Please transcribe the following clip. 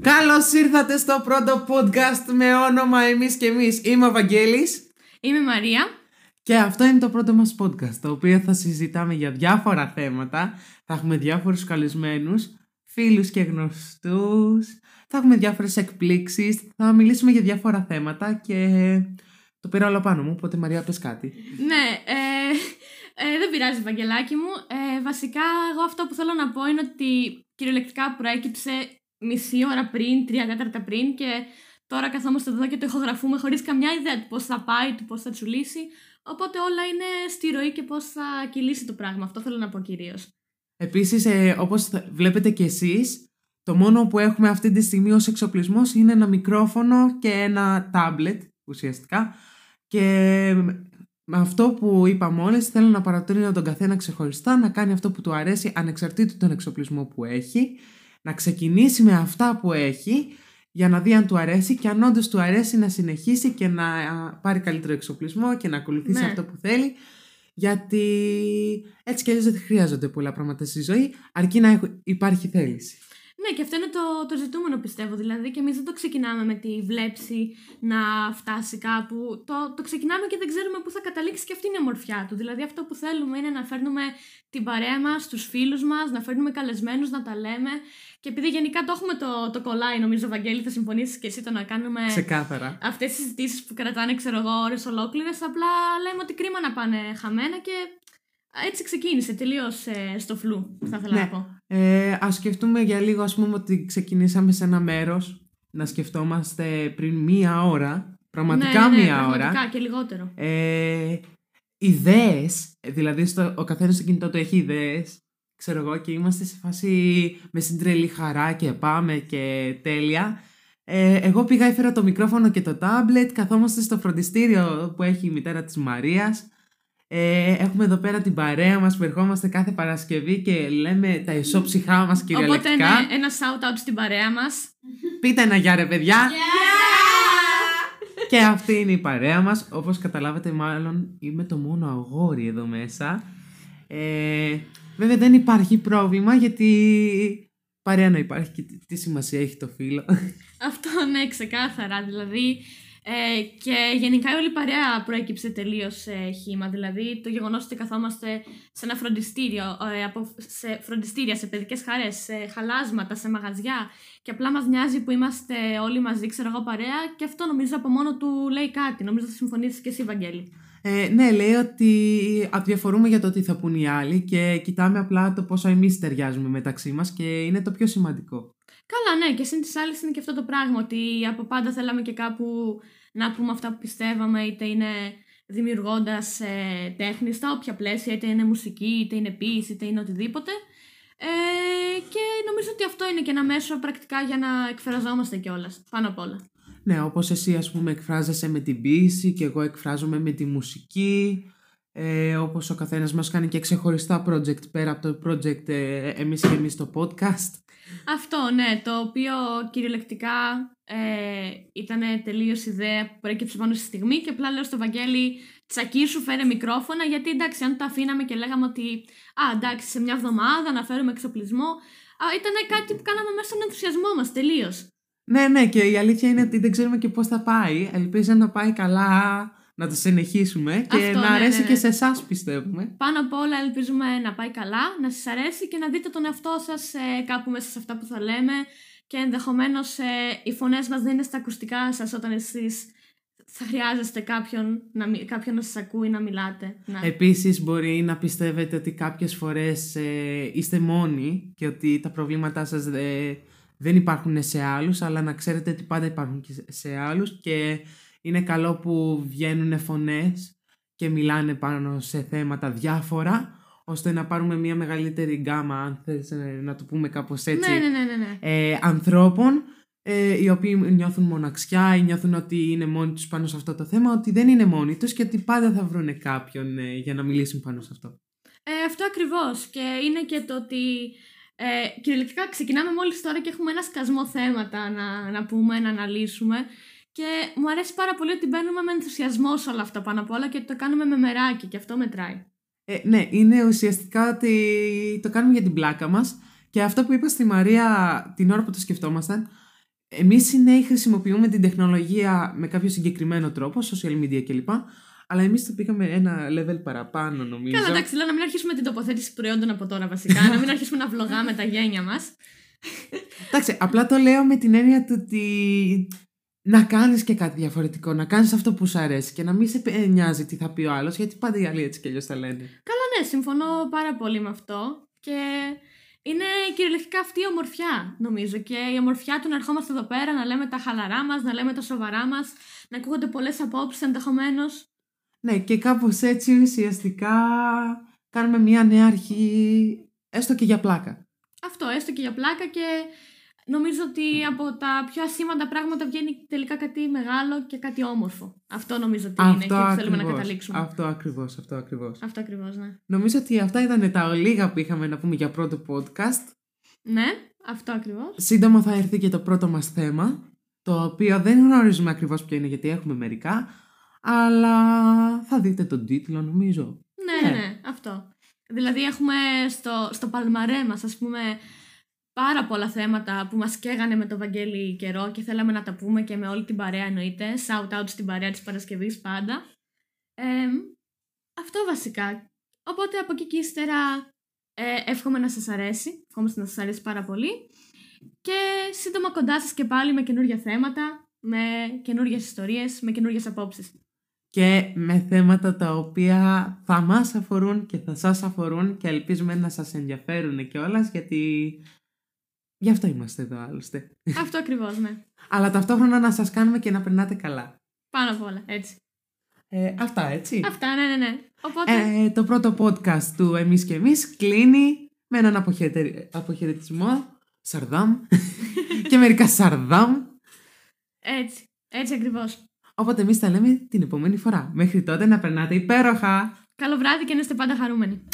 Καλώς ήρθατε στο πρώτο podcast με όνομα Εμείς και Εμείς. Είμαι ο Βαγγέλης. Είμαι η Μαρία. Και αυτό είναι το πρώτο μας podcast, το οποίο θα συζητάμε για διάφορα θέματα. Θα έχουμε διάφορους καλεσμένους, φίλους και γνωστούς. Θα έχουμε διάφορες εκπλήξεις. Θα μιλήσουμε για διάφορα θέματα και το πήρα όλο πάνω μου, οπότε Μαρία πες κάτι. Ναι, δεν πειράζει Βαγγελάκι μου. Βασικά εγώ αυτό που θέλω να πω είναι ότι κυριολεκτικά προέκυψε μισή ώρα πριν, 3 τέταρτα πριν, και τώρα καθόμαστε εδώ και το ηχογραφούμε χωρίς καμιά ιδέα του πώς θα πάει, του πώς θα τσουλήσει. Οπότε όλα είναι στη ροή και πώς θα κυλήσει το πράγμα. Αυτό θέλω να πω κυρίως. Επίσης, όπως βλέπετε κι εσείς, το μόνο που έχουμε αυτή τη στιγμή ως εξοπλισμός είναι ένα μικρόφωνο και ένα τάμπλετ ουσιαστικά. Και με αυτό που είπα μόλις, θέλω να παρατηρήσω τον καθένα ξεχωριστά να κάνει αυτό που του αρέσει ανεξαρτήτως τον εξοπλισμό που έχει. Να ξεκινήσει με αυτά που έχει για να δει αν του αρέσει και αν όντως του αρέσει να συνεχίσει και να πάρει καλύτερο εξοπλισμό και να ακολουθήσει αυτό που θέλει. Γιατί έτσι κι αλλιώς δεν χρειάζονται πολλά πράγματα στη ζωή, αρκεί να υπάρχει θέληση. Ναι, και αυτό είναι το ζητούμενο πιστεύω. Δηλαδή και εμείς δεν το ξεκινάμε με τη βλέψη να φτάσει κάπου. Το ξεκινάμε και δεν ξέρουμε πού θα καταλήξει, και αυτή είναι η ομορφιά του. Δηλαδή αυτό που θέλουμε είναι να φέρνουμε την παρέα μας, τους φίλους μας, να φέρνουμε καλεσμένους, να τα λέμε. Και επειδή γενικά το έχουμε το κολλάει, νομίζω, Βαγγέλη, θα συμφωνήσεις και εσύ, το να κάνουμε αυτές τις συζητήσεις που κρατάνε, ξέρω εγώ, ώρες ολόκληρες. Απλά λέμε ότι κρίμα να πάνε χαμένα και έτσι ξεκίνησε, τελείως στο φλου, θα ήθελα να πω. Ας σκεφτούμε για λίγο, ας πούμε, ότι ξεκινήσαμε σε ένα μέρος, να σκεφτόμαστε πριν 1 ώρα, πραγματικά 1 ώρα. Πραγματικά και λιγότερο. Ιδέες, δηλαδή ο καθένας στο κινητό του έχει ιδέες, ξέρω εγώ, και είμαστε σε φάση με συντρελή χαρά και πάμε και τέλεια. Εγώ πήγα, έφερα το μικρόφωνο και το τάμπλετ, καθόμαστε στο φροντιστήριο που έχει η μητέρα της Μαρίας. Έχουμε εδώ πέρα την παρέα μας που ερχόμαστε κάθε Παρασκευή και λέμε τα ισόψυχά μας κυριολεκτικά. Οπότε ένα shout-out στην παρέα μας. Πείτε ένα γεια ρε παιδιά. Yeah! Και αυτή είναι η παρέα μας. Όπως καταλάβατε, μάλλον είμαι το μόνο αγόρι εδώ μέσα. Βέβαια δεν υπάρχει πρόβλημα, γιατί παρέα να υπάρχει, και τι σημασία έχει το φίλο. Αυτό ναι, ξεκάθαρα, δηλαδή. Και γενικά όλη η παρέα προέκυψε τελείως χήμα. Δηλαδή το γεγονός ότι καθόμαστε σε ένα φροντιστήριο, σε φροντιστήρια, σε παιδικές χαρές, σε χαλάσματα, σε μαγαζιά, και απλά μας νοιάζει που είμαστε όλοι μαζί, ξέρω εγώ, παρέα, και αυτό νομίζω από μόνο του λέει κάτι. Νομίζω θα συμφωνήσεις και εσύ, Βαγγέλη. Ναι, λέει ότι αδιαφορούμε για το τι θα πουν οι άλλοι και κοιτάμε απλά το πόσο εμείς ταιριάζουμε μεταξύ μας, και είναι το πιο σημαντικό. Καλά, ναι, και σύν της άλλης είναι και αυτό το πράγμα, ότι από πάντα θέλαμε και κάπου να πούμε αυτά που πιστεύαμε, είτε είναι δημιουργώντας τέχνη στα όποια πλαίσια, είτε είναι μουσική, είτε είναι ποίηση, είτε είναι οτιδήποτε. Και νομίζω ότι αυτό είναι και ένα μέσο πρακτικά για να εκφραζόμαστε κιόλας, πάνω απ' όλα. Ναι, όπως εσύ, ας πούμε, εκφράζεσαι με την ποίηση και εγώ εκφράζομαι με τη μουσική. Όπως ο καθένας μας κάνει και ξεχωριστά project πέρα από το project Εμείς και Εμείς το podcast. Αυτό, ναι, το οποίο κυριολεκτικά ήταν τελείως ιδέα που προέκυψε πάνω στη στιγμή, και απλά λέω στο Βαγγέλη, τσακίσου, φέρε μικρόφωνα, γιατί εντάξει, αν τα αφήναμε και λέγαμε ότι εντάξει, σε μια εβδομάδα να φέρουμε εξοπλισμό, ήταν κάτι που κάναμε μέσα στον ενθουσιασμό μας τελείως. Ναι, ναι, και η αλήθεια είναι ότι δεν ξέρουμε και πώς θα πάει. Ελπίζω να πάει καλά, να το συνεχίσουμε και αυτό, να αρέσει και σε εσάς, πιστεύουμε. Πάνω απ' όλα ελπίζουμε να πάει καλά, να σας αρέσει και να δείτε τον εαυτό σας κάπου μέσα σε αυτά που θα λέμε, και ενδεχομένως οι φωνές μας δεν είναι στα ακουστικά σας όταν εσείς θα χρειάζεστε κάποιον να σας ακούει, να μιλάτε. Επίσης μπορεί να πιστεύετε ότι κάποιες φορές είστε μόνοι και ότι τα προβλήματά σας δεν υπάρχουν σε άλλους, αλλά να ξέρετε ότι πάντα υπάρχουν και σε άλλους, και είναι καλό που βγαίνουν φωνές και μιλάνε πάνω σε θέματα διάφορα, ώστε να πάρουμε μια μεγαλύτερη γκάμα, αν θες να το πούμε κάπως έτσι, ανθρώπων, οι οποίοι νιώθουν μοναξιά ή νιώθουν ότι είναι μόνοι τους πάνω σε αυτό το θέμα, ότι δεν είναι μόνοι τους και ότι πάντα θα βρούνε κάποιον για να μιλήσουν πάνω σε αυτό. Αυτό ακριβώς, και είναι και το ότι κυριολεκτικά ξεκινάμε μόλις τώρα και έχουμε ένα σκασμό θέματα να πούμε, να αναλύσουμε. Και μου αρέσει πάρα πολύ ότι μπαίνουμε με ενθουσιασμό σε όλα αυτά πάνω απ' όλα και ότι το κάνουμε με μεράκι, και αυτό μετράει. Ναι, είναι ουσιαστικά ότι το κάνουμε για την πλάκα μας. Και αυτό που είπα στη Μαρία την ώρα που το σκεφτόμασταν Εμείς οι νέοι χρησιμοποιούμε την τεχνολογία με κάποιο συγκεκριμένο τρόπο, social media κλπ. Αλλά εμείς το πήγαμε ένα level παραπάνω, νομίζω. Καλά, εντάξει, λέω να μην αρχίσουμε την τοποθέτηση προϊόντων από τώρα βασικά, να μην αρχίσουμε να βλογάμε τα γένια μας. Εντάξει, απλά το λέω με την έννοια του ότι να κάνεις και κάτι διαφορετικό, να κάνεις αυτό που σου αρέσει και να μην σε νοιάζει τι θα πει ο άλλος, γιατί πάντα οι άλλοι έτσι κι αλλιώς τα λένε. Καλά, ναι, συμφωνώ πάρα πολύ με αυτό και είναι κυριολεκτικά αυτή η ομορφιά, νομίζω. Και η ομορφιά του να ερχόμαστε εδώ πέρα, να λέμε τα χαλαρά μας, να λέμε τα σοβαρά μας, να ακούγονται πολλές απόψεις ενδεχομένως. Ναι, και κάπως έτσι ουσιαστικά κάνουμε μια νέα αρχή, έστω και για πλάκα. Αυτό, έστω και για πλάκα, και νομίζω ότι από τα πιο ασήμαντα πράγματα βγαίνει τελικά κάτι μεγάλο και κάτι όμορφο. Αυτό νομίζω ότι είναι και που θέλουμε να καταλήξουμε. Αυτό ακριβώς. Αυτό ακριβώς, ναι. Νομίζω ότι αυτά ήταν τα λίγα που είχαμε να πούμε για πρώτο podcast. Ναι, αυτό ακριβώς. Σύντομα θα έρθει και το πρώτο μας θέμα, το οποίο δεν γνωρίζουμε ακριβώς ποιο είναι, γιατί έχουμε μερικά, αλλά θα δείτε τον τίτλο, νομίζω. Ναι, αυτό. Δηλαδή έχουμε στο παλμαρέ μας, ας πούμε, πάρα πολλά θέματα που μας καίγανε με το Βαγγέλη καιρό και θέλαμε να τα πούμε και με όλη την παρέα, εννοείται. Shout out στην παρέα της Παρασκευής πάντα. Αυτό βασικά. Οπότε από εκεί και ύστερα εύχομαι να σας αρέσει. Ευχόμαστε να σας αρέσει πάρα πολύ. Και σύντομα κοντά σας και πάλι με καινούργια θέματα, με καινούργιες ιστορίες, με καινούργιες απόψεις. Και με θέματα τα οποία θα μας αφορούν και θα σας αφορούν και ελπίζουμε να σας ενδιαφέρουν κιόλας, γιατί γι' αυτό είμαστε εδώ άλλωστε. Αυτό ακριβώς, ναι. Αλλά ταυτόχρονα να σας κάνουμε και να περνάτε καλά. Πάνω απ' όλα, έτσι. Αυτά, έτσι. Αυτά, ναι. Οπότε το πρώτο podcast του Εμείς και Εμείς κλείνει με έναν αποχαιρετισμό. Σαρδάμ. Και μερικά σαρδάμ. Έτσι ακριβώς. Οπότε εμείς τα λέμε την επόμενη φορά. Μέχρι τότε να περνάτε υπέροχα. Καλό βράδυ και να είστε πάντα χαρούμενοι.